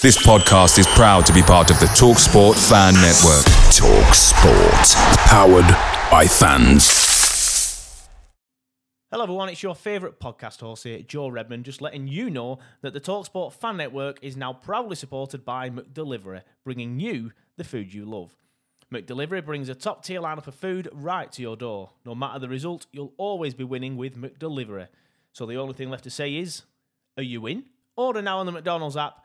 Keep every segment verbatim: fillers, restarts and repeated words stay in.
This podcast is proud to be part of the TalkSport Fan Network. TalkSport. Powered by fans. Hello everyone, it's your favourite podcast host here, Joe Redman, just letting you know that the TalkSport Fan Network is now proudly supported by McDelivery, bringing you the food you love. McDelivery brings a top-tier lineup of food right to your door. No matter the result, you'll always be winning with McDelivery. So the only thing left to say is, are you in? Order now on the McDonald's app.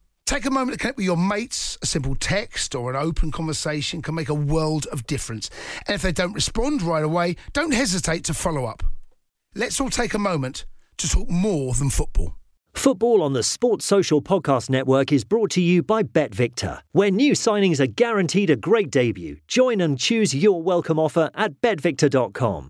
Take a moment to connect with your mates. A simple text or an open conversation can make a world of difference. And if they don't respond right away, don't hesitate to follow up. Let's all take a moment to talk more than football. Football on the Sports Social Podcast Network is brought to you by BetVictor, where new signings are guaranteed a great debut. Join and choose your welcome offer at bet victor dot com.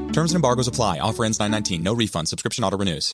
Terms and embargoes apply. Offer ends nine nineteen. No refund. Subscription auto renews.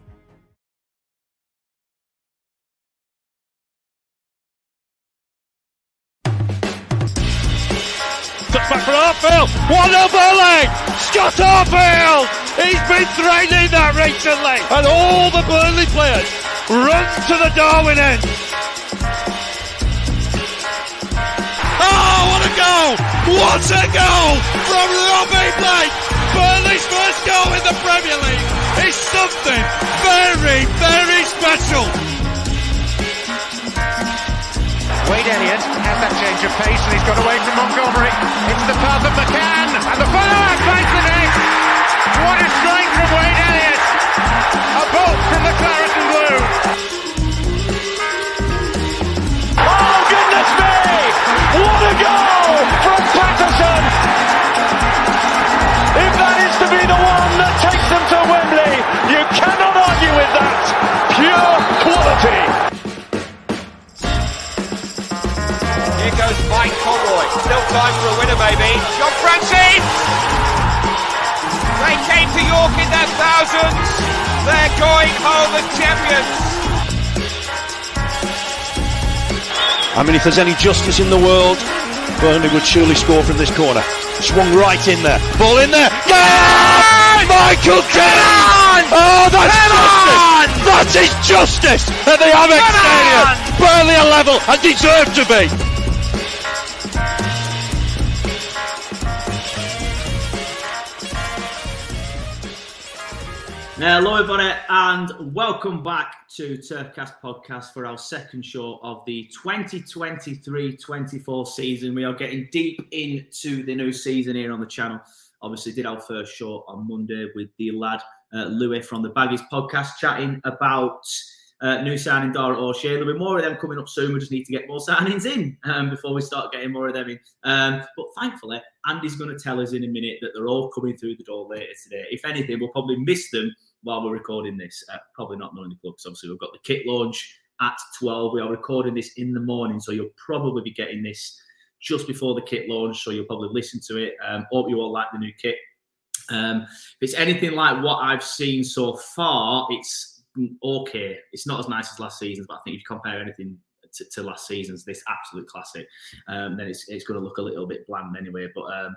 Back for Hartfield, what a volley! Scott Hartfield! He's been training that recently! And all the Burnley players run to the Darwin end! Oh, what a goal! What a goal from Robbie Blake! Burnley's first goal in the Premier League is something very, very special! Wade Elliott has that change of pace and he's got away from Montgomery. It's the path of McCann and the follow-up finds the net. What a strike from Wade Elliott. A bolt from the claret and blue. Oh, goodness me! What a goal from Patterson. If that is to be the one that takes them to Wembley, you cannot argue with that. Pure quality. Here goes Mike Conroy, still time for a winner maybe, John Francis! They came to York in their thousands, they're going home as champions! I mean, if there's any justice in the world, Burnley would surely score from this corner. Swung right in there, ball in there, yeah! Michael Kennan! Oh, that's justice! That is justice at the Amex Stadium! Burnley are level and deserve to be! Hello everybody and welcome back to Turfcast Podcast for our second show of the twenty twenty-three twenty-four season. We are getting deep into the new season here on the channel. Obviously did our first show on Monday with the lad uh, Louis from the Baggies Podcast chatting about uh, new signing Dara O'Shea. There'll be more of them coming up soon. We just need to get more signings in um, before we start getting more of them in. Um, but thankfully, Andy's going to tell us in a minute that they're all coming through the door later today. If anything, we'll probably miss them while we're recording this, uh, probably not knowing the club, because obviously we've got the kit launch at twelve. We are recording this in the morning, so you'll probably be getting this just before the kit launch, so you'll probably listen to it. Um, hope you all like the new kit. Um, if it's anything like what I've seen so far, it's okay. It's not as nice as last season's, but I think if you compare anything to, to last season's, this absolute classic, um, then it's it's going to look a little bit bland anyway. But um,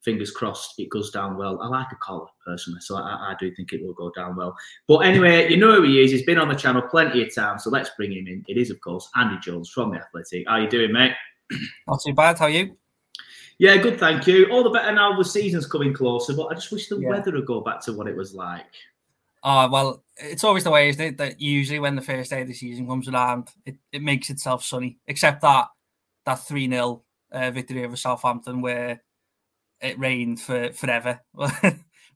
fingers crossed, it goes down well. I like a collar personally, so I, I do think it will go down well. But anyway, you know who he is. He's been on the channel plenty of times, so let's bring him in. It is, of course, Andy Jones from The Athletic. How are you doing, mate? Not too bad. How are you? Yeah, good, thank you. All the better now the season's coming closer, but I just wish the yeah. weather would go back to what it was like. Oh, well, it's always the way, isn't it, that usually when the first day of the season comes around, it, it makes itself sunny, except that that three nil uh, victory over Southampton where it rained for forever.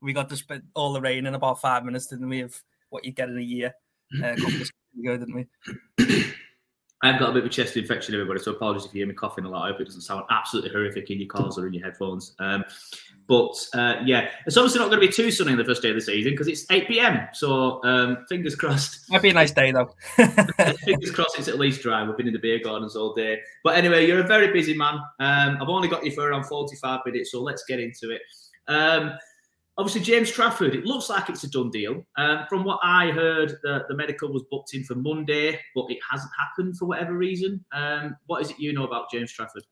We got to spend all the rain in about five minutes, didn't we, of what you'd get in a year uh, a couple of years ago, didn't we? I've got a bit of a chest infection, everybody, so apologies if you hear me coughing a lot. I hope it doesn't sound absolutely horrific in your cars or in your headphones. Um, but, uh, yeah, it's obviously not going to be too sunny on the first day of the season because it's eight p.m. So, um, fingers crossed. Might be a nice day, though. Fingers crossed it's at least dry. We've been in the beer gardens all day. But anyway, you're a very busy man. Um, I've only got you for around forty-five minutes, so let's get into it. Um, Obviously, James Trafford, it looks like it's a done deal. Um, from what I heard, the, the medical was booked in for Monday, but it hasn't happened for whatever reason. Um, what is it you know about James Trafford?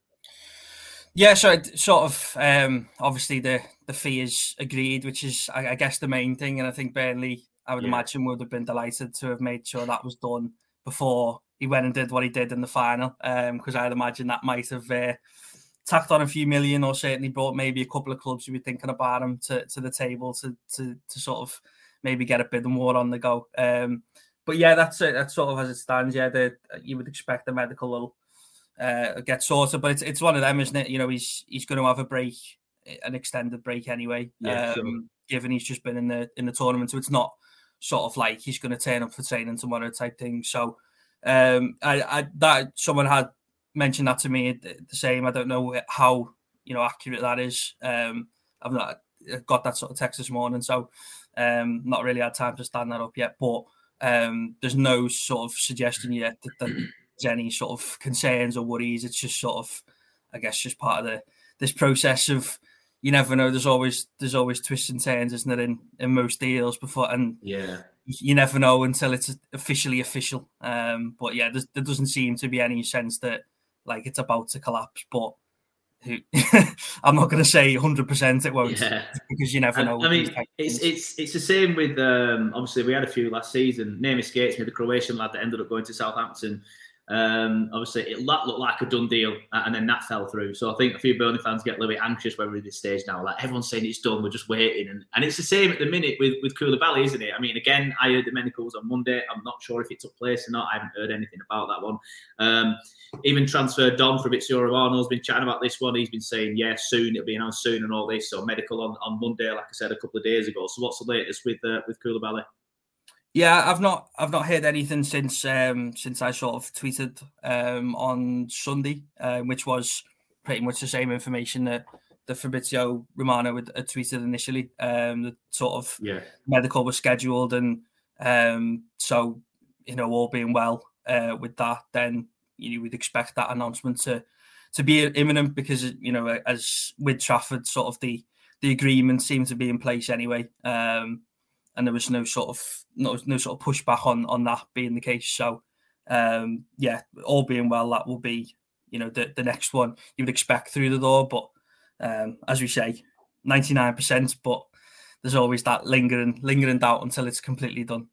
Yeah, so it sort of, um, obviously, the, the fee is agreed, which is, I, I guess, the main thing. And I think Burnley, I would yeah. imagine, would have been delighted to have made sure that was done before he went and did what he did in the final, because um, I'd imagine that might have... Uh, tacked on a few million, or certainly brought maybe a couple of clubs who were thinking about him to, to the table to, to to sort of maybe get a bid and war on the go. Um, but yeah, that's it. That's sort of as it stands. Yeah, the, you would expect the medical will uh, get sorted, but it's it's one of them, isn't it? You know, he's he's going to have a break, an extended break anyway. Yeah, um, sure. Given he's just been in the in the tournament, so it's not sort of like he's going to turn up for training tomorrow type thing. So um, I, I that someone had. mentioned that to me the same. I don't know how you know accurate that is. Um, I've not got that sort of text this morning, so um, not really had time to stand that up yet. But um, there's no sort of suggestion yet that, that there's any sort of concerns or worries. It's just sort of, I guess, just part of the this process of you never know. There's always there's always twists and turns, isn't there, in in most deals before and yeah. You never know until it's officially official. Um, but yeah, there doesn't seem to be any sense that. Like it's about to collapse, but who, I'm not going to say one hundred percent it won't yeah. because you never know. I mean, it's it's it's the same with um, obviously we had a few last season. Name escapes me, the Croatian lad that ended up going to Southampton. Um, obviously, it looked like a done deal, and then that fell through. So I think a few Burnley fans get a little bit anxious when we're at this stage now. Like everyone's saying it's done, we're just waiting, and, and it's the same at the minute with with Koulibaly, isn't it? I mean, again, I heard the medical was on Monday. I'm not sure if it took place or not. I haven't heard anything about that one. Um, even transfer Dom Fabrizio Romano has been chatting about this one. He's been saying, yeah, soon it'll be announced soon, and all this. So medical on, on Monday, like I said a couple of days ago. So what's the latest with uh, with Koulibaly? Yeah, I've not, I've not heard anything since, um, since I sort of tweeted um, on Sunday, uh, which was pretty much the same information that, that Fabrizio Romano had, had tweeted initially. Um, the sort of yeah. medical was scheduled, and um, so you know, all being well uh, with that, then you would expect that announcement to, to be imminent because you know, as with Trafford, sort of the, the agreement seemed to be in place anyway. Um, And there was no sort of no, no sort of pushback on, on that being the case. So, um, yeah, all being well, that will be, you know, the, the next one you would expect through the door. But um, as we say, ninety-nine percent, but there's always that lingering lingering doubt until it's completely done.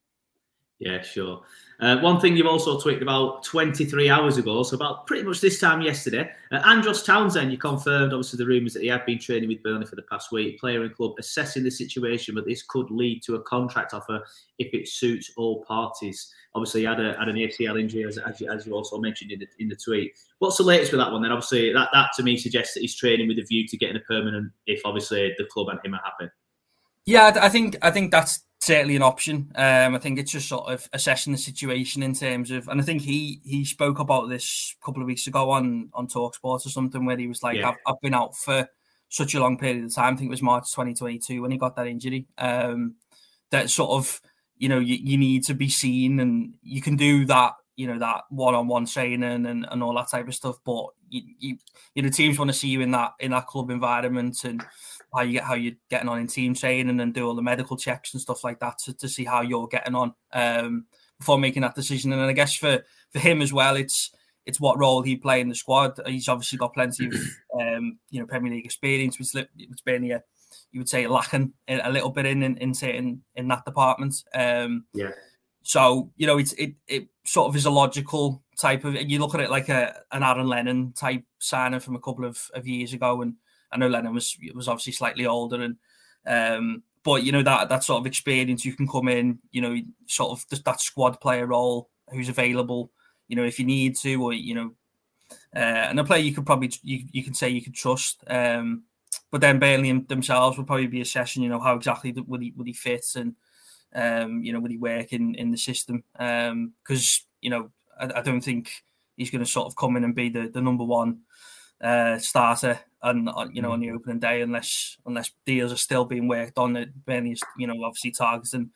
Yeah, sure. Uh, one thing you've also tweeted about twenty-three hours ago, so about pretty much this time yesterday, uh, Andros Townsend, you confirmed, obviously, the rumours that he had been training with Burnley for the past week, player and club assessing the situation, but this could lead to a contract offer if it suits all parties. Obviously, he had, a, had an A C L injury, as, as, you, as you also mentioned in the, in the tweet. What's the latest with that one then? Obviously, that, that to me suggests that he's training with a view to getting a permanent, if obviously the club and him are happy. Yeah, I think I think that's certainly an option. Um, I think it's just sort of assessing the situation in terms of, and I think he he spoke about this a couple of weeks ago on, on TalkSport or something where he was like, yeah. I've, I've been out for such a long period of time. I think it was March twenty twenty-two when he got that injury. Um, that sort of, you know, you, you need to be seen and you can do that, you know, that one-on-one training and, and all that type of stuff. But you, you, you know, teams want to see you in that in that club environment and how you get how you're getting on in team training and do all the medical checks and stuff like that to, to see how you're getting on um, before making that decision. And I guess for, for him as well, it's it's what role he play in the squad. He's obviously got plenty of um, you know Premier League experience, which which Burnley you would say lacking a little bit in in in, in, in that department. Um, yeah. So, you know, it's it it sort of is a logical type of, you look at it like a an Aaron Lennon type signing from a couple of, of years ago. And I know Lennon was was obviously slightly older, and um, but you know that that sort of experience, you can come in, you know, sort of that squad player role, who's available, you know, if you need to, or you know, uh, and a player you could probably you you can say you could trust. Um, but then Burnley themselves will probably be assessing, you know, how exactly would he would he fit and. Um, you know, would he work in, in the system? Because, um, you know, I, I don't think he's going to sort of come in and be the, the number one uh, starter and on, you know, on the opening day unless unless deals are still being worked on. That Burnley's, you know, obviously targeting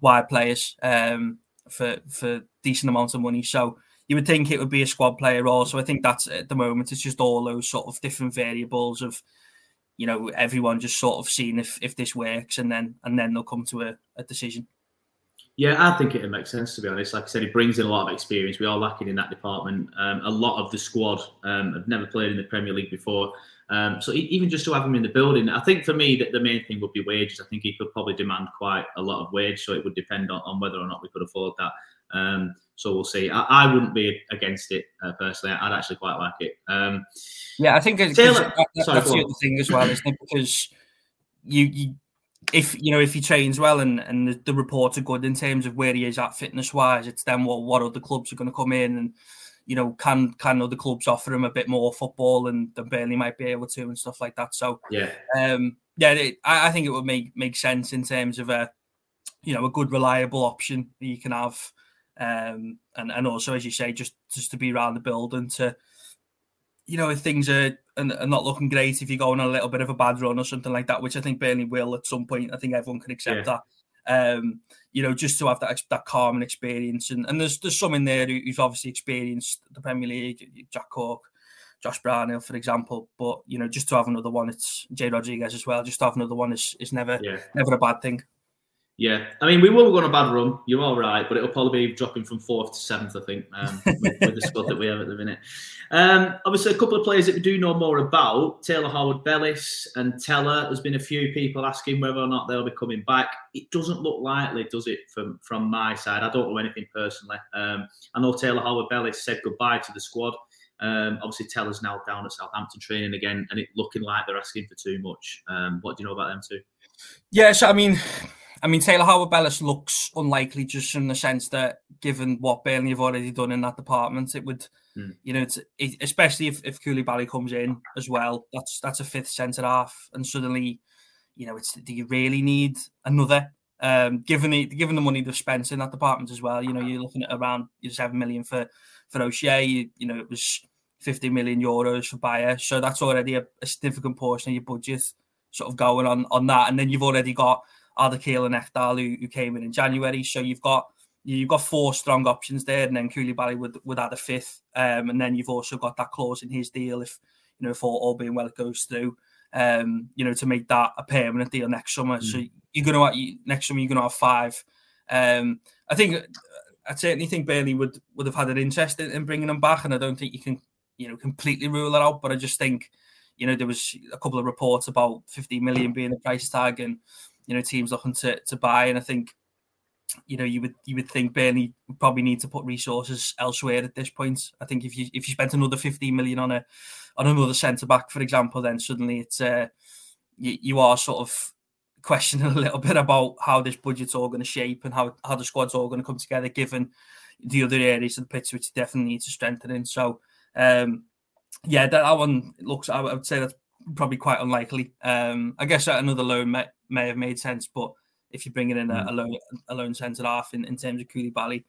wide players um, for for decent amounts of money. So you would think it would be a squad player role. So I think that's, at the moment, it's just all those sort of different variables of, you know, everyone just sort of seeing if, if this works, and then and then they'll come to a, a decision. Yeah, I think it makes sense, to be honest. Like I said, he brings in a lot of experience. We are lacking in that department. Um, a lot of the squad um, have never played in the Premier League before. Um, so even just to have him in the building, I think for me that the main thing would be wages. I think he could probably demand quite a lot of wage, so it would depend on, on whether or not we could afford that. Um, so we'll see. I, I wouldn't be against it uh, personally. I'd actually quite like it. Um, yeah, I think it, Taylor, that, sorry, that's the other thing as well, isn't it? Because you, you, if you know, if he trains well and, and the, the reports are good in terms of where he is at fitness wise, it's then what what other clubs are going to come in and, you know, can can other clubs offer him a bit more football and than Burnley might be able to and stuff like that. So yeah, um, yeah, it, I, I think it would make make sense in terms of a, you know, a good reliable option that you can have. Um, and, and also, as you say, just, just to be around the building to, you know, if things are, and, are not looking great, if you're going on a little bit of a bad run or something like that, which I think Burnley will at some point. I think everyone can accept yeah. that, um, you know, just to have that that calm and experience. And, and there's there's some in there who, who's obviously experienced the Premier League, Jack Cork, Josh Brownhill, for example. But, you know, just to have another one, it's Jay Rodriguez as well. Just to have another one is, is never yeah. never a bad thing. Yeah, I mean, we will go on a bad run. You're all right, but it'll probably be dropping from fourth to seventh, I think, um, with, with the squad that we have at the minute. Um, obviously, a couple of players that we do know more about, Taylor Howard-Bellis and Teller. There's been a few people asking whether or not they'll be coming back. It doesn't look likely, does it, from, from my side? I don't know anything personally. Um, I know Taylor Howard-Bellis said goodbye to the squad. Um, obviously, Teller's now down at Southampton training again, and it looking like they're asking for too much. Um, what do you know about them two? Yeah, so, I mean... I mean, Taylor Howard-Bellis looks unlikely just in the sense that, given what Burnley have already done in that department, it would, mm. you know, it's, it, especially if, if Koulibaly comes in as well, that's that's a fifth centre-half. And suddenly, you know, it's do you really need another? Um, given the given the money they've spent in that department as well, you know, you're looking at around seven million for, for O'Shea. You, you know, it was fifty million euros for Bayer. So that's already a, a significant portion of your budget sort of going on, on that. And then you've already got Ardakeel and Ekdal, who, who came in in January. So you've got you've got four strong options there, and then Koulibaly would, would add a fifth. Um, and then you've also got that clause in his deal, if you know, if all, all being well it goes through, um, you know, to make that a permanent deal next summer. Mm. So you're gonna have, next summer you're gonna have five. Um, I think I certainly think Burnley would would have had an interest in, in bringing them back, and I don't think you can you know completely rule that out. But I just think you know there was a couple of reports about fifteen million being the price tag, and you know, teams looking to, to buy, and I think, you know, you would you would think Burnley would probably need to put resources elsewhere at this point. I think if you if you spent another fifteen million on a on another centre back, for example, then suddenly it's uh, you, you are sort of questioning a little bit about how this budget's all going to shape and how how the squad's all going to come together, given the other areas of the pitch which definitely needs to strengthen in. So, um, yeah, that, that one looks. I would say that's probably quite unlikely. Um, I guess another loan may, may have made sense, but if you're bringing in a, a loan a loan centre half in, in terms of Koulibaly,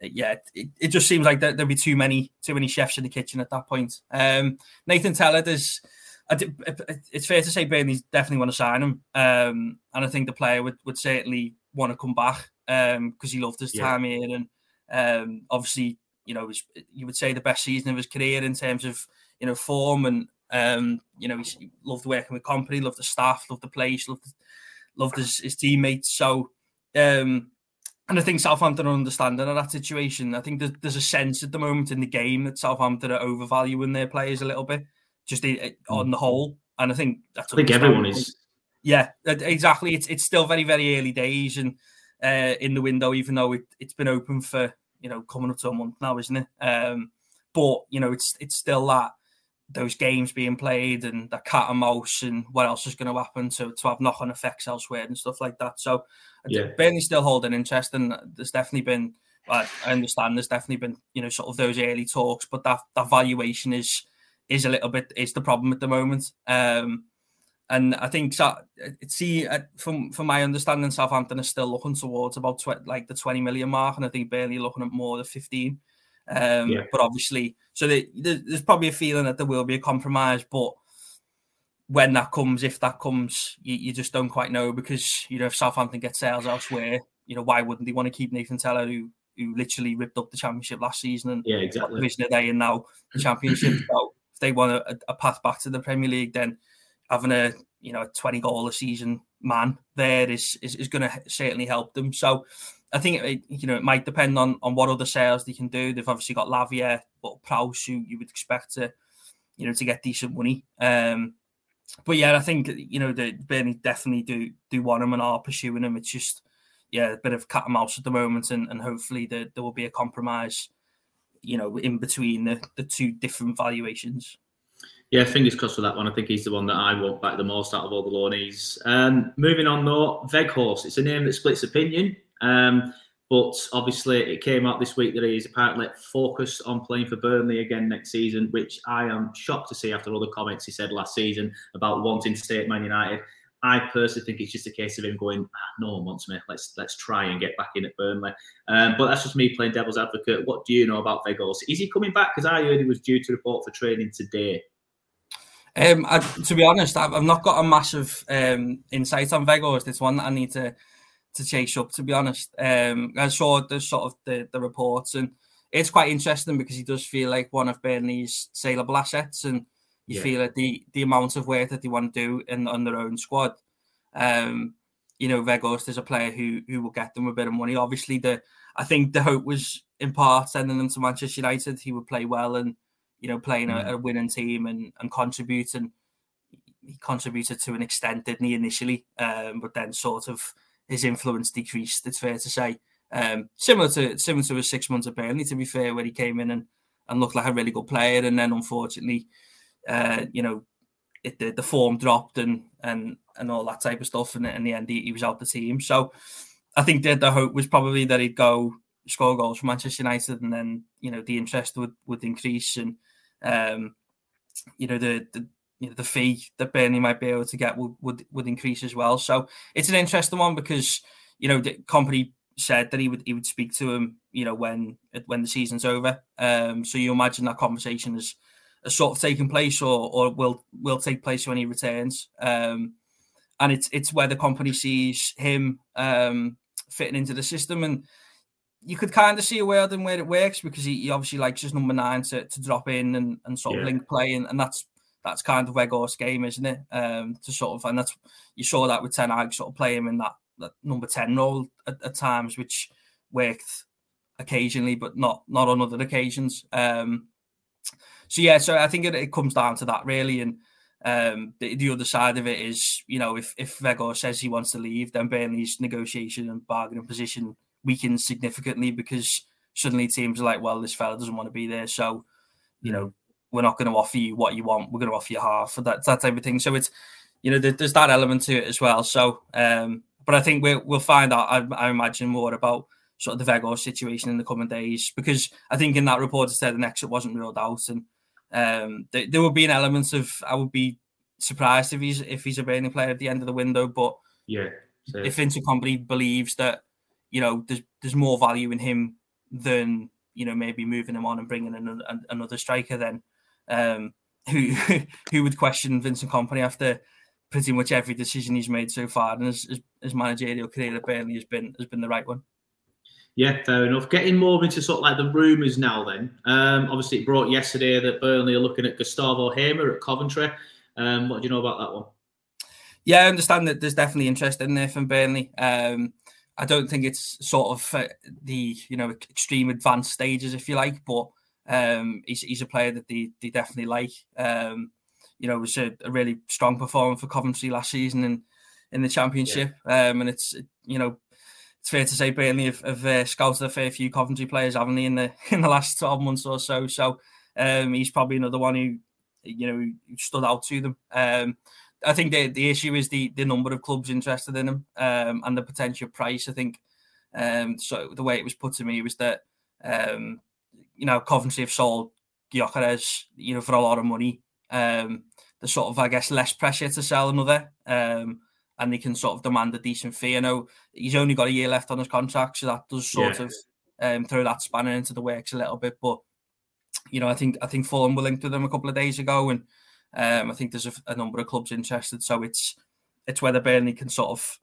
yeah, it, it just seems like there, there'll be too many too many chefs in the kitchen at that point. Um, Nathan Tella, there's, I, it's fair to say Burnley definitely want to sign him, um, and I think the player would, would certainly want to come back because um, he loved his yeah. time here, and um, obviously you know, was, you would say, the best season of his career in terms of, you know, form. And, um, you know, he loved working with Kompany, loved the staff, loved the place, loved, loved his, his teammates. So, um, and I think Southampton are understanding of that situation. I think there's, there's a sense at the moment in the game that Southampton are overvaluing their players a little bit, just in, on the whole. And I think that's... I think everyone is. Yeah, exactly. It's it's still very, very early days and uh, in the window, even though it, it's been open for, you know, coming up to a month now, isn't it? Um, but, you know, it's it's still that, those games being played and the cat and mouse and what else is going to happen to, to have knock-on effects elsewhere and stuff like that. So yeah. Burnley's still holding interest, and there's definitely been, I understand there's definitely been, you know, sort of those early talks, but that, that valuation is is a little bit, is the problem at the moment. Um, and I think, see, from from my understanding, Southampton are still looking towards about tw- like the twenty million mark, and I think Burnley are looking at more than fifteen. Um, yeah. But obviously, so they, there's probably a feeling that there will be a compromise, but when that comes, if that comes, you, you just don't quite know, because, you know, if Southampton gets sales elsewhere, you know, why wouldn't they want to keep Nathan Tella, who who literally ripped up the championship last season and yeah, exactly. division of day and now the championship. So if they want a, a path back to the Premier League, then having a, you know, a twenty goal a season man there is is, is going to certainly help them. So I think it, you know, it might depend on, on what other sales they can do. They've obviously got Lavia, but Prowse, who you would expect to, you know, to get decent money. Um, but yeah, I think, you know, the Burnley definitely do do want him and are pursuing him. It's just, yeah, a bit of cat and mouse at the moment, and, and hopefully there, there will be a compromise, you know, in between the, the two different valuations. Yeah, fingers crossed for that one. I think he's the one that I want back the most out of all the loanees. Um, moving on though, Weghorst. It's a name that splits opinion. Um, but obviously it came out this week that he is apparently focused on playing for Burnley again next season, which I am shocked to see after all the comments he said last season about wanting to stay at Man United. I personally think it's just a case of him going, ah, no one wants me, let's let's try and get back in at Burnley. Um, but that's just me playing devil's advocate. What do you know about Weghorst? Is he coming back? Because I heard he was due to report for training today. Um, I, to be honest, I've, I've not got a massive um, insight on Weghorst. It's one that I need to... to chase up, to be honest. Um, I saw the sort of the, the reports, and it's quite interesting because he does feel like one of Burnley's saleable assets, and you yeah. feel like the, the amount of work that they want to do in on their own squad. Um, you know, Weghorst is a player who who will get them a bit of money. Obviously, the I think the hope was in part sending them to Manchester United. He would play well and, you know, playing yeah. a, a winning team and, and contribute. And he contributed to an extent, didn't he, initially? Um, but then sort of his influence decreased, it's fair to say. Um, similar to similar to his six months at Burnley, to be fair, where he came in and, and looked like a really good player, and then unfortunately, uh, you know, it, the, the form dropped and and and all that type of stuff, and in the end, he, he was out the team. So I think that the hope was probably that he'd go score goals for Manchester United, and then, you know, the interest would, would increase, and um, you know the the. You know, the fee that Burnley might be able to get would, would would increase as well. So it's an interesting one because, you know, the company said that he would he would speak to him, you know, when when the season's over. Um, so you imagine that conversation is, is sort of taking place or or will will take place when he returns. Um, and it's it's where the company sees him um, fitting into the system, and you could kind of see a world in where it works because he, he obviously likes his number nine to, to drop in and, and sort yeah. of link play, and, and that's. That's kind of Weghorst's game, isn't it? Um, to sort of, and that's you saw that with Ten Hag sort of play him in that, that number ten role at, at times, which worked occasionally, but not not on other occasions. Um, so yeah, so I think it, it comes down to that really, and um, the, the other side of it is, you know, if if Weghorst says he wants to leave, then Burnley's negotiation and bargaining position weakens significantly because suddenly teams are like, well, this fella doesn't want to be there, so you yeah. know. We're not going to offer you what you want. We're going to offer you half for that, that type of thing. So it's, you know, there's that element to it as well. So, um, but I think we're, we'll find out, I, I imagine, more about sort of the Weghorst situation in the coming days, because I think in that report it said an exit wasn't ruled out. And um, there, there would be an element of, I would be surprised if he's, if he's a Burnley player at the end of the window. But yeah, so. If Vincent Kompany believes that, you know, there's, there's more value in him than, you know, maybe moving him on and bringing in another, another striker, then, Um, who who would question Vincent Kompany after pretty much every decision he's made so far, and his, his, his managerial career at Burnley has been has been the right one. Yeah, fair enough. Getting more into sort of like the rumours now then. Um, obviously, it brought yesterday that Burnley are looking at Gustavo Hamer at Coventry. Um, what do you know about that one? Yeah, I understand that there's definitely interest in there from Burnley. Um, I don't think it's sort of uh, the, you know, extreme advanced stages, if you like, but um, he's, he's a player that they, they definitely like. Um, you know, it was a, a really strong performance for Coventry last season in, in the Championship. Yeah. Um, and it's, you know, it's fair to say Burnley have, have uh, scouted a fair few Coventry players, haven't they, in the, in the last twelve months or so. So um, he's probably another one who, you know, who stood out to them. Um, I think the the issue is the the number of clubs interested in him um, and the potential price. I think um, so. The way it was put to me was that um, you know Coventry have sold Gyökeres, you know, for a lot of money. Um, there's sort of, I guess, less pressure to sell another, um, and they can sort of demand a decent fee. I know he's only got a year left on his contract, so that does sort yeah. of um, throw that spanner into the works a little bit. But you know, I think I think Fulham were linked with him a couple of days ago, and. Um, I think there's a, a number of clubs interested, so it's it's whether Burnley can sort of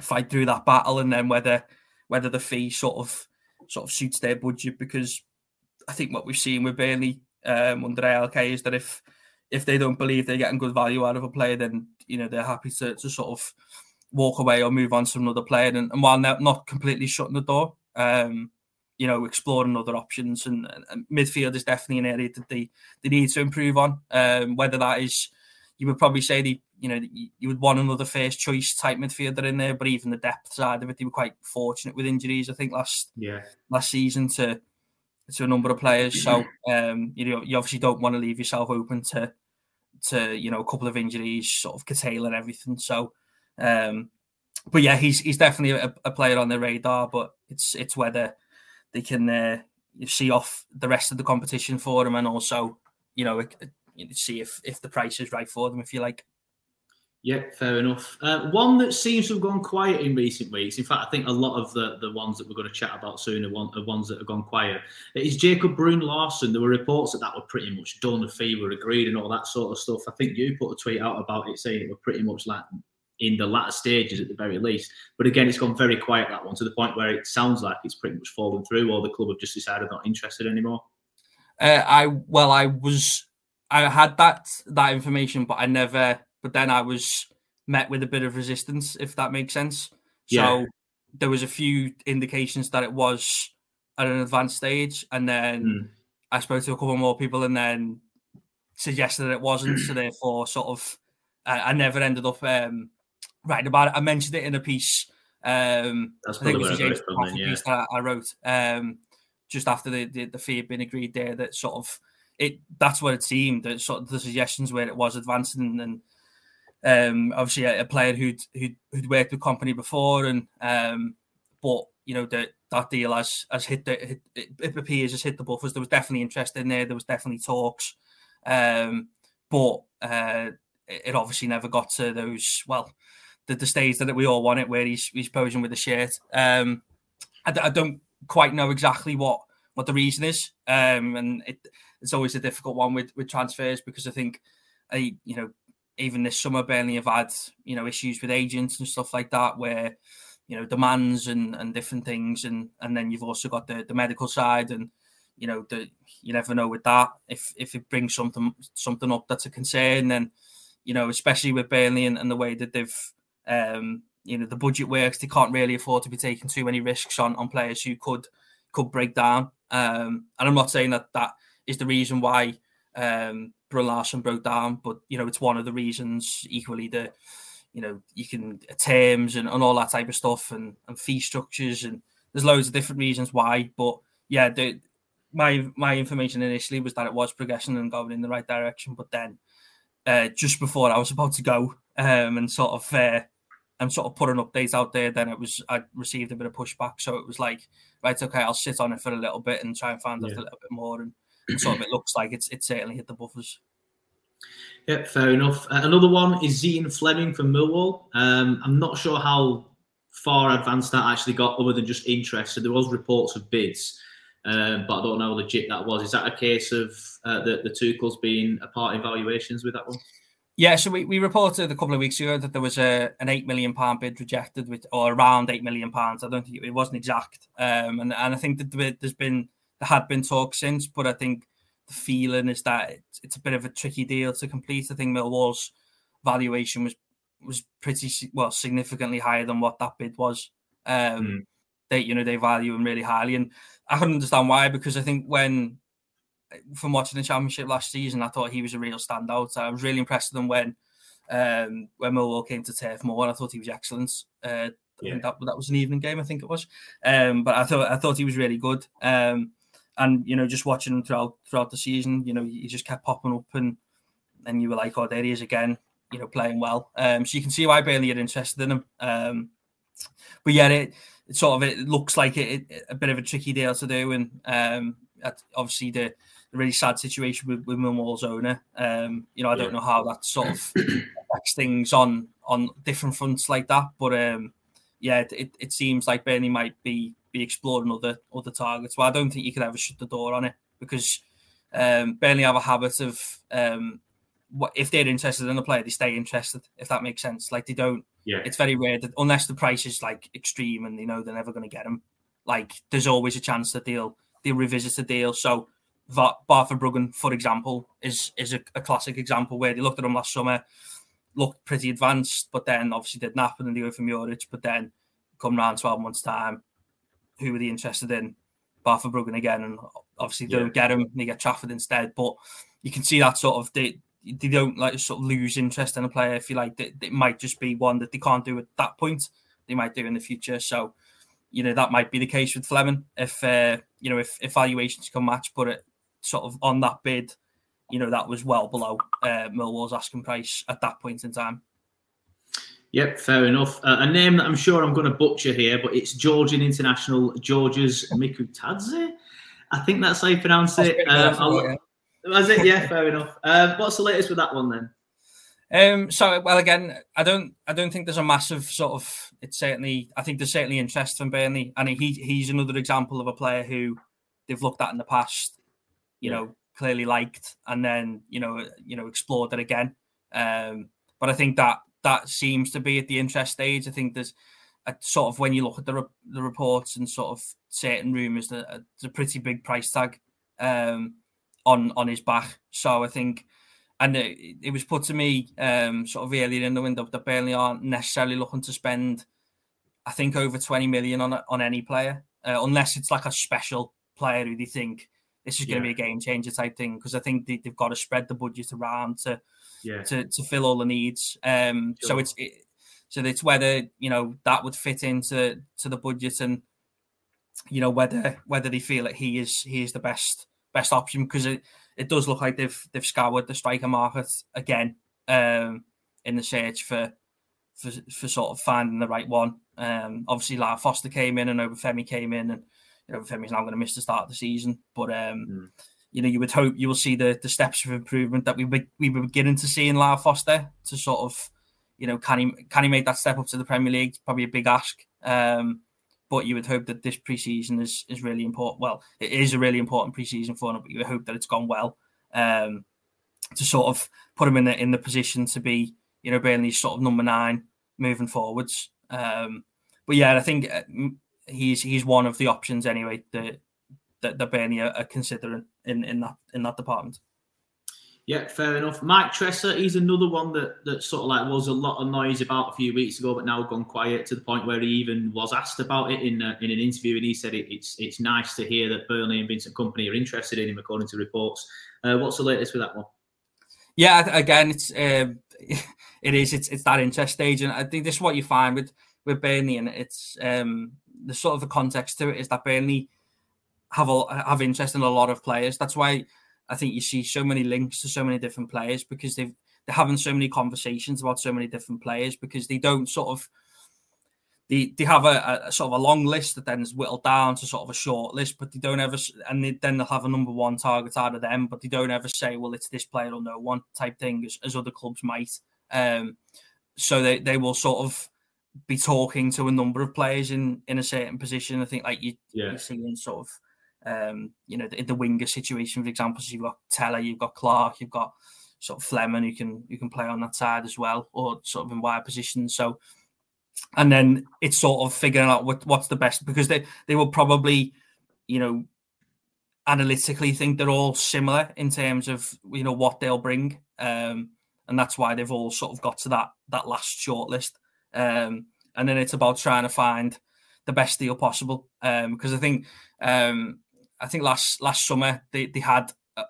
fight through that battle, and then whether whether the fee sort of sort of suits their budget. Because I think what we've seen with Burnley um, under A L K is that if if they don't believe they're getting good value out of a player, then you know they're happy to, to sort of walk away or move on to another player. And, and while not completely shutting the door, um, you know, exploring other options, and, and midfield is definitely an area that they, they need to improve on. Um, whether that is, you would probably say they, you know, you would want another first choice type midfielder in there, but even the depth side of it, they were quite fortunate with injuries, I think, last yeah. last season to to a number of players. So um, you know, you obviously don't want to leave yourself open to to you know a couple of injuries sort of curtailing everything. So, um, but yeah, he's he's definitely a, a player on the radar, but it's it's whether they can uh, see off the rest of the competition for them, and also, you know, see if, if the price is right for them, if you like. Yeah, fair enough. Uh, one that seems to have gone quiet in recent weeks, in fact, I think a lot of the, the ones that we're going to chat about soon are, one, are ones that have gone quiet, is Jacob Bruun Larsen. There were reports that that were pretty much done, the fee were agreed and all that sort of stuff. I think you put a tweet out about it saying it were pretty much like in the latter stages at the very least. But again, it's gone very quiet, that one, to the point where it sounds like it's pretty much fallen through, or the club have just decided not interested anymore. Uh, I Well, I was... I had that that information, but I never... But then I was met with a bit of resistance, if that makes sense. Yeah. So there was a few indications that it was at an advanced stage, and then mm. I spoke to a couple more people and then suggested that it wasn't, so therefore sort of... I, I never ended up... Um, Right about it. I mentioned it in a piece. Um, That's I think it was a James Trafford yeah. piece that I wrote um, just after the, the, the fee had been agreed there. That sort of it. That's what it seemed. That sort of the suggestions where it was advancing, and um, obviously a, a player who'd, who'd who'd worked with Kompany before, and um, but you know that that deal has has hit the hit, it, it appears has hit the buffers. There was definitely interest in there. There was definitely talks, um, but uh, it, it obviously never got to those. Well. The, the stage that we all want it, where he's he's posing with a shirt. Um, I, I don't quite know exactly what, what the reason is, um, and it, it's always a difficult one with, with transfers, because I think, I you know, even this summer Burnley have had you know issues with agents and stuff like that, where you know demands and, and different things, and, and then you've also got the, the medical side, and you know the, you never know with that if if it brings something something up that's a concern, then you know especially with Burnley and, and the way that they've Um, you know the budget works. They can't really afford to be taking too many risks on, on players who could could break down. Um, and I'm not saying that that is the reason why um, Bruun Larsen broke down, but you know it's one of the reasons. Equally, the you know you can uh, terms and, and all that type of stuff, and, and fee structures, and there's loads of different reasons why. But yeah, the, my my information initially was that it was progressing and going in the right direction. But then uh, just before I was about to go um, and sort of. Uh, and sort of putting updates out there, then it was I received a bit of pushback, so it was like, right, okay, I'll sit on it for a little bit and try and find out yeah. a little bit more, and, and sort of it looks like it's it certainly hit the buffers. Yep, fair enough. Uh, another one is Zian Fleming from Millwall. Um, I'm not sure how far advanced that actually got, other than just interest. So there was reports of bids, um, but I don't know how legit that was. Is that a case of uh, the the two clubs being apart in valuations with that one? Yeah, so we, we reported a couple of weeks ago that there was a an eight million pounds bid rejected, with, or around eight million pounds. I don't think it, it wasn't exact. Um, and, and I think that there's been, there had been talk since, but I think the feeling is that it's, it's a bit of a tricky deal to complete. I think Millwall's valuation was was pretty, well, significantly higher than what that bid was. Um, mm. They, you know, they value him really highly. And I couldn't understand why, because I think when... from watching the Championship last season, I thought he was a real standout. I was really impressed with him when um, when Millwall came to Turf Moor. I thought he was excellent. Uh, yeah. I think that that was an evening game, I think it was. Um, but I thought I thought he was really good. Um, and you know, just watching him throughout throughout the season, you know, he just kept popping up, and and you were like, oh, there he is again, you know, playing well. Um, so you can see why Burnley are interested in him. Um, but yeah, it, it sort of it looks like it, it a bit of a tricky deal to do, and um, obviously the. A really sad situation with, with Millwall's owner. Um, you know, I don't know how that sort of affects things on on different fronts like that. But um, yeah, it, it, it seems like Burnley might be be exploring other other targets. Well, I don't think you could ever shut the door on it, because um, Burnley have a habit of um, what if they're interested in the player, they stay interested. If that makes sense, like they don't. Yeah, it's very rare that unless the price is like extreme and they know they're never going to get him, like there's always a chance that they'll they'll revisit the deal. So. Bartha Bruggen, for example, is is a, a classic example where they looked at him last summer, looked pretty advanced, but then obviously didn't happen and they went for Muric, but then come round twelve months' time, who were they interested in? Bartha Bruggen again, and obviously they yeah. don't get him, they get Trafford instead. But you can see that sort of, they, they don't like sort of lose interest in a player, if you like. It, it might just be one that they can't do at that point, they might do in the future. So, you know, that might be the case with Fleming, if, uh, you know, if, if valuations can match, but it, sort of on that bid, you know, that was well below uh, Millwall's asking price at that point in time. Yep, fair enough. Uh, a name that I'm sure I'm going to butcher here, but it's Georgian international Georges Mikutadze. I think that's how you pronounce that's it. Um, I'll, was it? Yeah, fair enough. Uh, what's the latest with that one then? Um, so, well, again, I don't, I don't think there's a massive sort of. It's certainly, I think there's certainly interest from Burnley, and he he's another example of a player who they've looked at in the past. You know, clearly liked, and then you know, you know, explored it again. Um, but I think that that seems to be at the interest stage. I think there's a, sort of when you look at the re- the reports and sort of certain rumours, that uh, there's a pretty big price tag um, on on his back. So I think, and it, it was put to me um, sort of earlier in the window that Burnley aren't necessarily looking to spend, I think, over twenty million on on any player, uh, unless it's like a special player who they think. This is going yeah. to be a game changer type thing, because I think they, they've got to spread the budget around to yeah. to, to fill all the needs. Um, sure. So it's it, so it's whether you know that would fit into to the budget, and you know whether whether they feel that he is he is the best best option, because it, it does look like they've they've scoured the striker market again um, in the search for, for for sort of finding the right one. Um, obviously, Lyle Foster came in and Obafemi came in and. You know, Femi's now going to miss the start of the season, but um, mm. you know, you would hope you will see the, the steps of improvement that we be, we were beginning to see in Lyle Foster to sort of, you know, can he can he make that step up to the Premier League? It's probably a big ask, um, but you would hope that this pre-season is is really important. Well, it is a really important pre-season for him, but you would hope that it's gone well um, to sort of put him in the in the position to be, you know, Burnley's sort of number nine moving forwards. Um, but yeah, I think. Uh, He's he's one of the options anyway that that, that Burnley are considering in, in that in that department. Yeah, fair enough. Mike Tresser, he's another one that that sort of like was a lot of noise about a few weeks ago, but now gone quiet to the point where he even was asked about it in a, in an interview, and he said it, it's it's nice to hear that Burnley and Vincent Kompany are interested in him, according to reports. Uh, what's the latest with that one? Yeah, again, it's um, it is it's it's that interest stage, and I think this is what you find with with Burnley, and it's. Um, The sort of the context to it is that Burnley have a, have interest in a lot of players. That's why I think you see so many links to so many different players, because they've, they're having so many conversations about so many different players, because they don't sort of they they have a, a sort of a long list that then is whittled down to sort of a short list, but they don't ever and they, then they'll have a number one target out of them, but they don't ever say, well, it's this player or no one type thing as, as other clubs might. Um, so they they will sort of. Be talking to a number of players in, in a certain position. I think like you, yeah. you're seeing sort of, um, you know, in the, the winger situation, for example, so you've got Tella, you've got Clark, you've got sort of Fleming, who can who can play on that side as well, or sort of in wide positions. So, and then it's sort of figuring out what, what's the best, because they, they will probably, you know, analytically think they're all similar in terms of, you know, what they'll bring. Um, and that's why they've all sort of got to that that last shortlist. Um, and then it's about trying to find the best deal possible. Um, because I think um, I think last last summer they, they had, uh,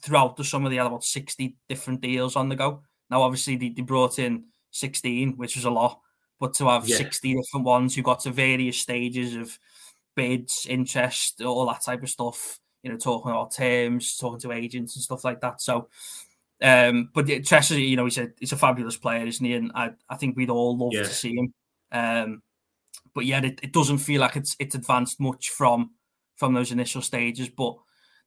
throughout the summer, they had about sixty different deals on the go. Now, obviously, they, they brought in sixteen, which was a lot. But to have yeah. sixty different ones who got to various stages of bids, interest, all that type of stuff, you know, talking about terms, talking to agents and stuff like that. So, um, but Tresser, you know, he's a, he's a fabulous player, isn't he? And I, I think we'd all love yeah. to see him. Um, but yeah, it, it doesn't feel like it's it's advanced much from from those initial stages. But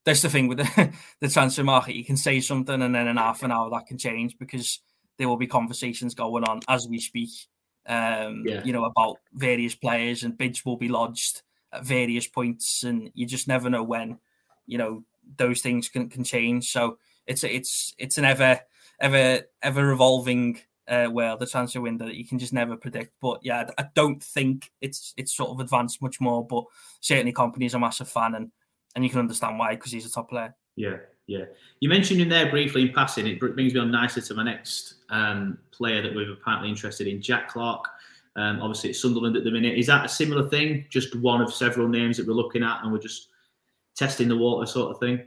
that's the thing with the, the transfer market. You can say something and then in half an hour that can change, because there will be conversations going on as we speak. Um, yeah. You know, about various players, and bids will be lodged at various points, and you just never know when, you know, those things can, can change. So it's it's it's an ever ever ever evolving uh, world, the transfer window, that you can just never predict. But yeah, I don't think it's it's sort of advanced much more. But certainly, Kompany's a massive fan, and and you can understand why, because he's a top player. Yeah, yeah. You mentioned him there briefly in passing. It brings me on nicely to my next um, player that we're apparently interested in, Jack Clark. Um, obviously, it's Sunderland at the minute. Is that a similar thing? Just one of several names that we're looking at, and we're just testing the water sort of thing?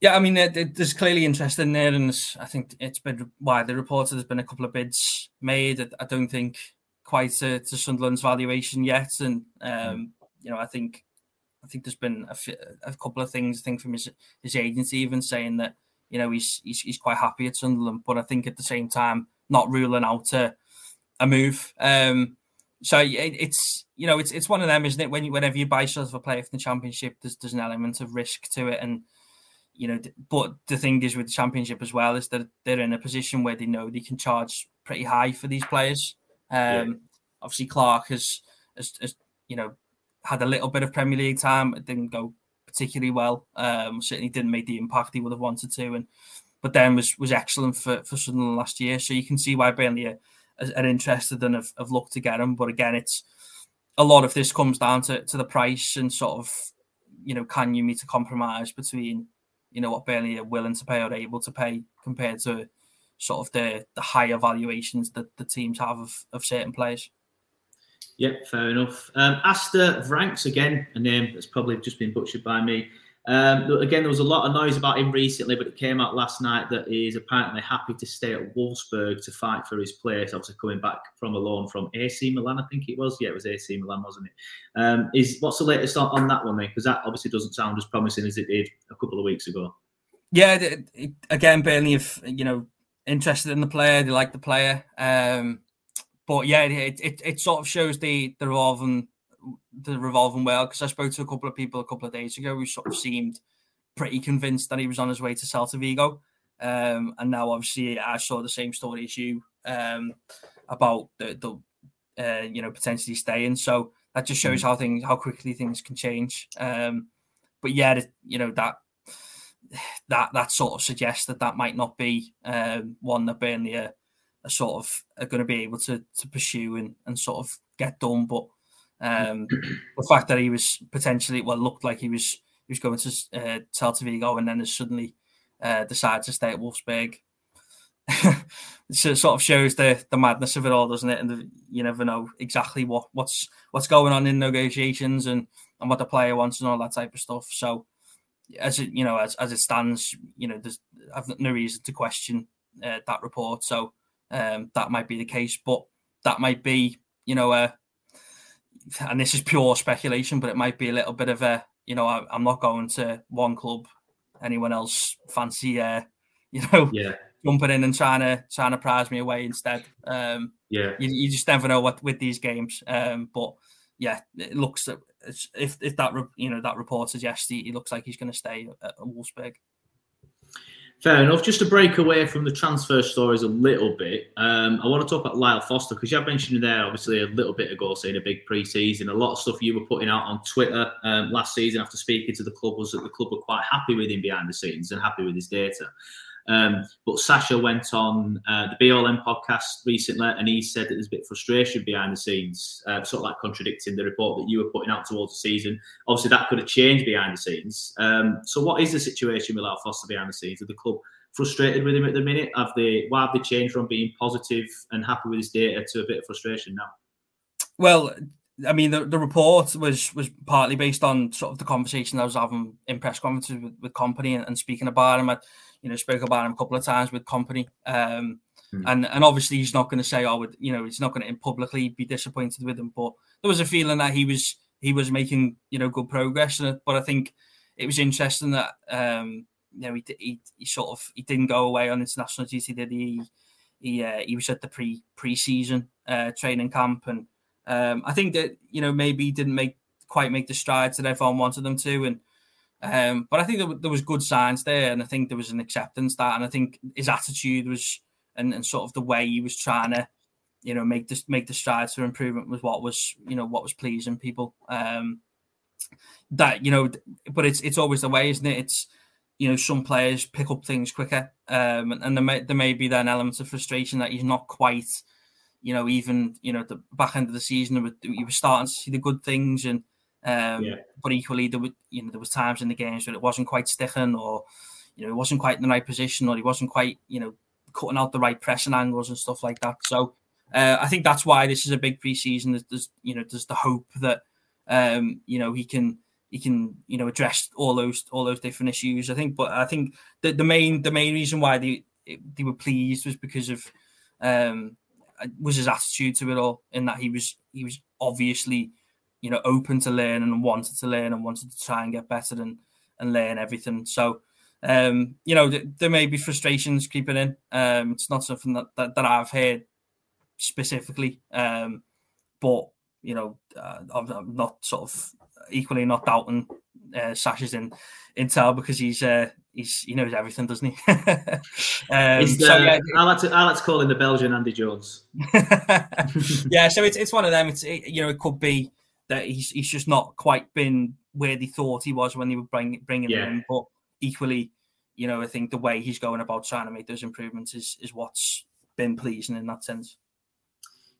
Yeah, I mean, there's clearly interest in there, and I think it's been widely reported there's been a couple of bids made. I don't think quite to, to Sunderland's valuation yet, and um, you know, I think I think there's been a, f- a couple of things. I think from his his agency even saying that, you know, he's he's, he's quite happy at Sunderland, but I think at the same time not ruling out a, a move. Um, so it, it's you know it's it's one of them, isn't it? When you, whenever you buy sort of a player from the Championship, there's there's an element of risk to it, and you know, but the thing is with the Championship as well is that they're in a position where they know they can charge pretty high for these players. Um, yeah. Obviously, Clark has, has, has, you know, had a little bit of Premier League time. It didn't go particularly well. Um, certainly didn't make the impact he would have wanted to. And but then was was excellent for, for Sunderland last year. So you can see why Burnley are, are interested and have, have looked to get him. But again, it's a lot of this comes down to, to the price and sort of, you know, can you meet a compromise between, you know, what Burnley are willing to pay or able to pay compared to sort of the, the higher valuations that the teams have of, of certain players. Yeah, fair enough. Um, Asta Vranks, again, a name that's probably just been butchered by me. Um, again, there was a lot of noise about him recently, but it came out last night that he is apparently happy to stay at Wolfsburg to fight for his place, obviously coming back from a loan from A C Milan, I think it was. Yeah, it was A C Milan, wasn't it? Um, is, what's the latest on, on that one, then? Because that obviously doesn't sound as promising as it did a couple of weeks ago. Yeah, it, it, again, Burnley have, you know, interested in the player. They like the player. Um, but, yeah, it, it it sort of shows the, the revolving the revolving world, because I spoke to a couple of people a couple of days ago who sort of seemed pretty convinced that he was on his way to Celta Vigo. Um, and now, obviously, I saw the same story as you um, about the, the uh, you know, potentially staying. So that just shows how things, how quickly things can change. Um, but yeah, you know, that that that sort of suggests that that might not be um, one that Burnley are, are sort of are going to be able to to pursue and, and sort of get done. But Um, the fact that he was potentially, well, looked like he was he was going to uh, Celta Vigo and then has suddenly uh, decided to stay at Wolfsburg, it sort of shows the, the madness of it all, doesn't it? And the, you never know exactly what, what's what's going on in negotiations and, and what the player wants and all that type of stuff. So as it you know as as it stands, you know, there's I've no reason to question uh, that report. So um, that might be the case, but that might be you know a. Uh, and this is pure speculation, but it might be a little bit of a, you know, I, I'm not going to one club. Anyone else fancy, uh, you know, yeah. jumping in and trying to trying to prize me away instead. Um, yeah, you, you just never know what with these games. Um, but yeah, it looks if if that you know that report suggests he, he looks like he's going to stay at, at Wolfsburg. Fair enough. Just to break away from the transfer stories a little bit, um, I want to talk about Lyle Foster, because you have mentioned him there obviously a little bit ago, saying a big pre-season. A lot of stuff you were putting out on Twitter um, last season after speaking to the club was that the club were quite happy with him behind the scenes and happy with his data. Um, but Sasha went on uh, the Be All End podcast recently, and he said that there's a bit of frustration behind the scenes, uh, sort of like contradicting the report that you were putting out towards the season. Obviously, that could have changed behind the scenes. Um, so what is the situation with Lyle Foster behind the scenes? Are the club frustrated with him at the minute? Have they, why have they changed from being positive and happy with his data to a bit of frustration now? Well, I mean, the, the report was was partly based on sort of the conversation I was having in press conferences with, with Kompany and, and speaking about him. I, you know, spoke about him a couple of times with Kompany. Um, mm. and, and obviously he's not going to say, oh, you know, he's not going to publicly be disappointed with him. But there was a feeling that he was he was making, you know, good progress. And But I think it was interesting that, um, you know, he, he, he sort of, he didn't go away on international duty, did he? He, uh, he was at the pre, pre-season uh, training camp and, Um, I think that, you know, maybe he didn't make quite make the strides that everyone wanted them to. And um, but I think there, w- there was good signs there. And I think there was an acceptance that, and I think his attitude was, and, and sort of the way he was trying to, you know, make this, make the strides for improvement was what was, you know, what was pleasing people. Um, that, you know, but it's, it's always the way, isn't it? It's, you know, some players pick up things quicker. Um, and, and there may, there may be then elements of frustration that he's not quite, you know, even, you know, at the back end of the season, you were starting to see the good things. And, um, yeah. but equally, there were, you know, there was times in the games where it wasn't quite sticking, or, you know, it wasn't quite in the right position, or he wasn't quite, you know, cutting out the right pressing angles and stuff like that. So uh, I think that's why this is a big preseason. There's, you know, there's the hope that, um, you know, he can, he can, you know, address all those, all those different issues, I think. But I think the, the main, the main reason why they, they were pleased was because of, um, was his attitude to it all, in that he was he was obviously, you know, open to learn and wanted to learn and wanted to try and get better and, and learn everything. So, um, you know, th- there may be frustrations creeping in. Um, it's not something that, that, that I've heard specifically, um, but, you know, uh, I'm, I'm not sort of equally not doubting uh, Sasha's in, intel, because he's... Uh, He's, he knows everything, doesn't he? um, the, so, yeah. I, like to, I like to call him the Belgian Andy Jones. yeah, so it's it's one of them. It's it, you know, it could be that he's he's just not quite been where they thought he was when they were bring, bringing yeah. him in. But equally, you know, I think the way he's going about trying to make those improvements is is what's been pleasing in that sense.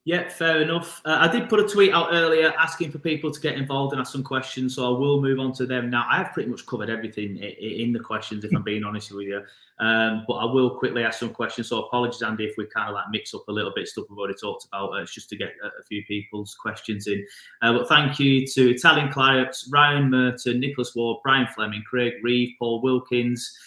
Yeah, fair enough. Uh, I did put a tweet out earlier asking for people to get involved and ask some questions, so I will move on to them now. I have pretty much covered everything in the questions, if I'm being honest with you. Um, but I will quickly ask some questions, so apologies, Andy, if we kind of like mix up a little bit stuff we've already talked about. Uh, it's just to get a few people's questions in. Uh, but thank you to Italian Clients, Ryan Merton, Nicholas Ward, Brian Fleming, Craig Reeve, Paul Wilkins,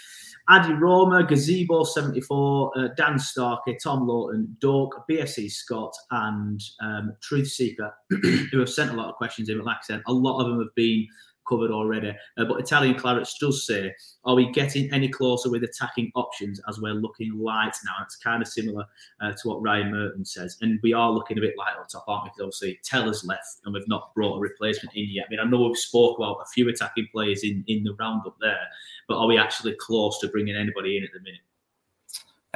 Addy Roma, Gazebo seventy-four, uh, Dan Starkey, Tom Lawton, Dork, B S C Scott, and um, Truth Seeker, who have sent a lot of questions in, but like I said, a lot of them have been covered already. Uh, but Italian Clarets does say, are we getting any closer with attacking options as we're looking light now? It's kind of similar uh, to what Ryan Merton says. And we are looking a bit light on top, aren't we? Because obviously Teller's left and we've not brought a replacement in yet. I mean, I know we've spoke about a few attacking players in, in the roundup there, but are we actually close to bringing anybody in at the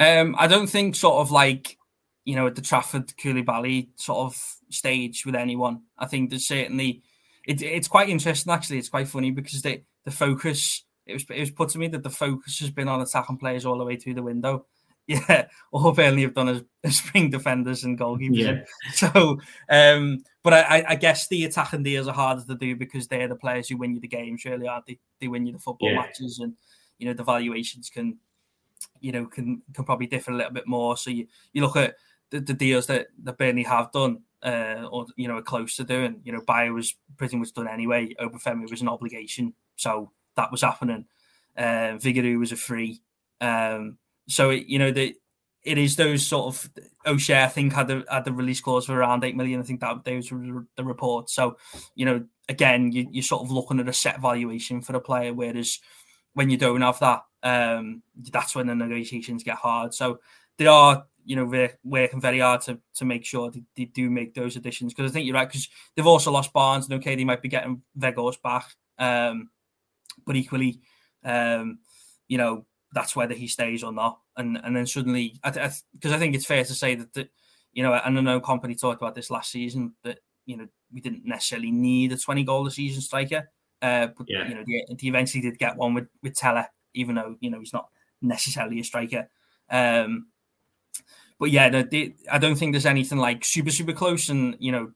minute? Um, I don't think sort of like, you know, at the Trafford, Koulibaly sort of stage with anyone. I think there's certainly... It, it's quite interesting, actually. It's quite funny because they, the focus, it was it was put to me that the focus has been on attacking players all the way through the window. Yeah, all Burnley have done is, is bring defenders and goalkeepers yeah. in. So, um, but I, I guess the attacking deals are harder to do because they're the players who win you the games, really, aren't they? They win you the football yeah. matches, and, you know, the valuations can, you know, can, can probably differ a little bit more. So you, you look at the, the deals that, that Burnley have done, Uh, or, you know, are close to doing. You know, Bayer was pretty much done anyway. Obafemi was an obligation, so that was happening. Uh, Vigaroo was a free. Um, so, it, you know, the, it is those sort of... O'Shea, I think, had the, had the release clause for around eight million. I think that those were the report. So, you know, again, you, you're sort of looking at a set valuation for the player, whereas when you don't have that, um, that's when the negotiations get hard. So they are... you know, we're working very hard to, to make sure that they do make those additions. Because I think you're right, because they've also lost Barnes, and okay, they might be getting Weghorst back. Um, but equally, um, you know, that's whether he stays or not. And and then suddenly, because I, th- I, I think it's fair to say that, that, you know, and I know Kompany talked about this last season, that, you know, we didn't necessarily need a twenty-goal a season striker. Uh, but, yeah. you know, they, they eventually did get one with, with Tella, even though, you know, he's not necessarily a striker. Um, but yeah, the, the, I don't think there's anything like super, super close. And, you know,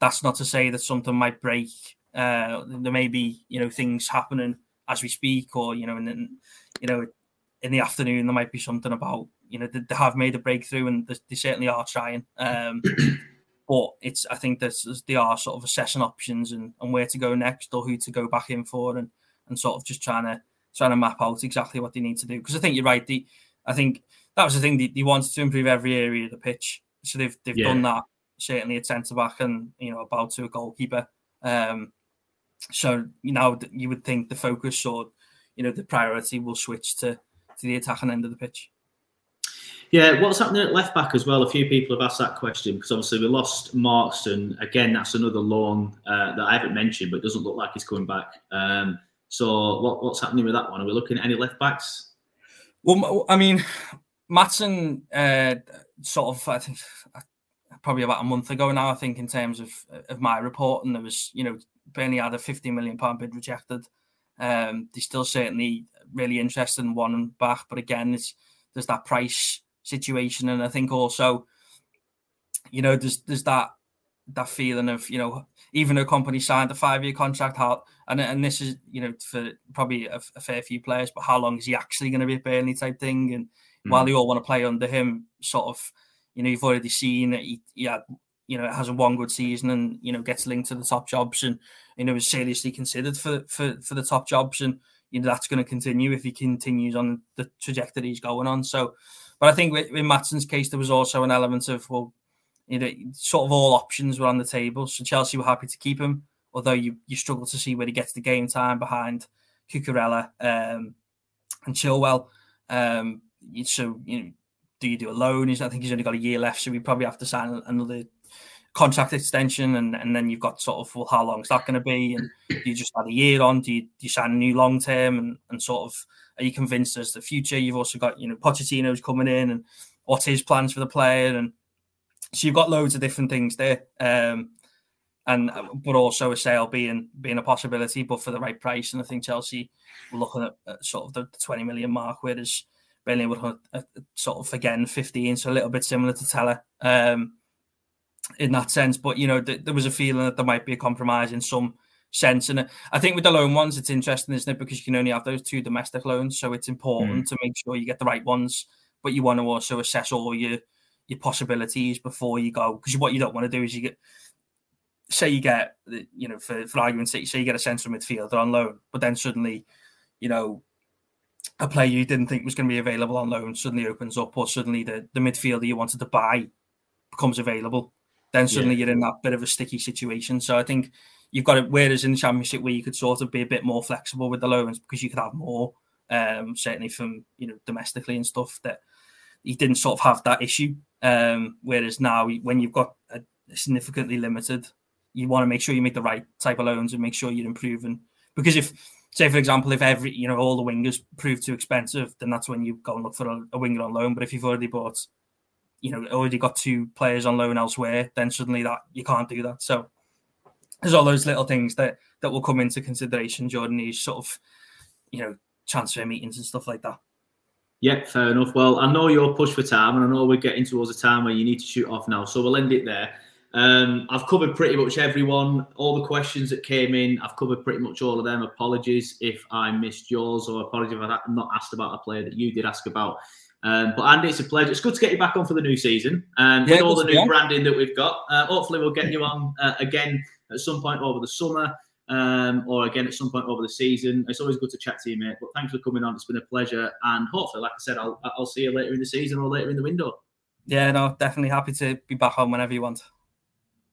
that's not to say that something might break. Uh, there may be, you know, things happening as we speak, or, you know, and then, you know, in the afternoon, there might be something about, you know, they, they have made a breakthrough and they, they certainly are trying. Um, but it's, I think that they are sort of assessing options and, and where to go next or who to go back in for, and, and sort of just trying to, trying to map out exactly what they need to do. Because I think you're right. They, I think that was the thing. They, they wanted to improve every area of the pitch. So they've they've yeah. done that, certainly at centre-back and, you know, about to a goalkeeper. Um, so now you would think the focus or, you know, the priority will switch to, to the attacking end of the pitch. Yeah, what's happening at left-back as well? A few people have asked that question because obviously we lost Markston. Again, that's another loan uh, that I haven't mentioned, but it doesn't look like he's coming back. Um, so what, what's happening with that one? Are we looking at any left-backs? Well, I mean, Maatsen uh, sort of, I think, probably about a month ago now, I think, in terms of of my report, and there was, you know, Burnley had a fifteen million pounds bid rejected. Um, they're still certainly really interested in one and back, but again, it's, there's that price situation, and I think also, you know, there's there's that that feeling of, you know, even though Kompany signed a five-year contract, how, and and this is, you know, for probably a, a fair few players, but how long is he actually going to be at Burnley type thing? And mm. while they all want to play under him, sort of, you know, you've already seen that he, he had, you know, has a one good season and, you know, gets linked to the top jobs and, you know, is seriously considered for, for, for the top jobs. And, you know, that's going to continue if he continues on the trajectory he's going on. So, but I think with, in Maatsen's case, there was also an element of, well, you know, sort of all options were on the table. So Chelsea were happy to keep him, although you, you struggle to see where he gets the game time behind Cucurella um, and Chilwell. Um, so, you know, do you do a loan? I think he's only got a year left, so we probably have to sign another contract extension. And, and then you've got sort of, well, how long is that going to be? And you just had a year on. Do you, do you sign a new long term? And, and sort of, are you convinced there's the future? You've also got, you know, Pochettino's coming in, and what's his plans for the player? And so you've got loads of different things there. Um, and but also a sale being being a possibility, but for the right price. And I think Chelsea were looking at, at sort of the twenty million mark, whereas Burnley would have sort of, again, fifteen, so a little bit similar to Tella um, in that sense. But, you know, th- there was a feeling that there might be a compromise in some sense. And I think with the loan ones, it's interesting, isn't it? Because you can only have those two domestic loans, so it's important mm. to make sure you get the right ones. But you want to also assess all your, your possibilities before you go. Because what you don't want to do is you get, say you get, you know, for, for argument's sake, say you get a central midfielder on loan, but then suddenly, you know, a player you didn't think was going to be available on loan suddenly opens up, or suddenly the, the midfielder you wanted to buy becomes available. Then suddenly yeah. you're in that bit of a sticky situation. So I think you've got it, whereas in the Championship where you could sort of be a bit more flexible with the loans because you could have more, um, certainly from, you know, domestically and stuff, that you didn't sort of have that issue. Um, whereas now when you've got a significantly limited, you want to make sure you make the right type of loans and make sure you're improving. Because if, say, for example, if every, you know, all the wingers prove too expensive, then that's when you go and look for a, a winger on loan. But if you've already bought, you know, already got two players on loan elsewhere, then suddenly that you can't do that. So there's all those little things that, that will come into consideration during these sort of, you know, transfer meetings and stuff like that. Yeah, fair enough. Well, I know you're pushed for time, and I know we're getting towards a time where you need to shoot off now. So we'll end it there. Um, I've covered pretty much everyone, all the questions that came in. I've covered pretty much all of them. Apologies if I missed yours, or apologies if I'm not asked about a player that you did ask about. Um, but Andy, it's a pleasure. It's good to get you back on for the new season. Um, yeah, with all the new on. branding that we've got. Uh, hopefully we'll get you on uh, again at some point over the summer, um, or again at some point over the season. It's always good to chat to you, mate. But thanks for coming on. It's been a pleasure. And hopefully, like I said, I'll, I'll see you later in the season or later in the window. Yeah, no, definitely happy to be back on whenever you want.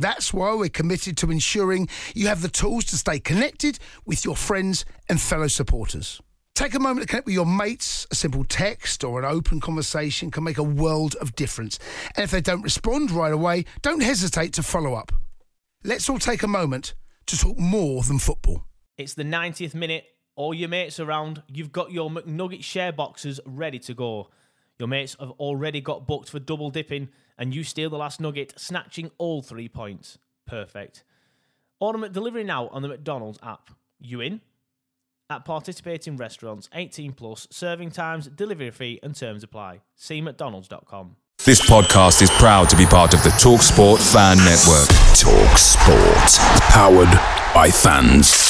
That's why we're committed to ensuring you have the tools to stay connected with your friends and fellow supporters. Take a moment to connect with your mates. A simple text or an open conversation can make a world of difference. And if they don't respond right away, don't hesitate to follow up. Let's all take a moment to talk more than football. It's the ninetieth minute. All your mates around. You've got your McNugget share boxes ready to go. Your mates have already got booked for double dipping, and you steal the last nugget, snatching all three points. Perfect. Order McDelivery now on the McDonald's app. You in? At participating restaurants, eighteen plus, serving times, delivery fee and terms apply. See mcdonalds dot com. This podcast is proud to be part of the TalkSport Fan Network. TalkSport. Powered by fans.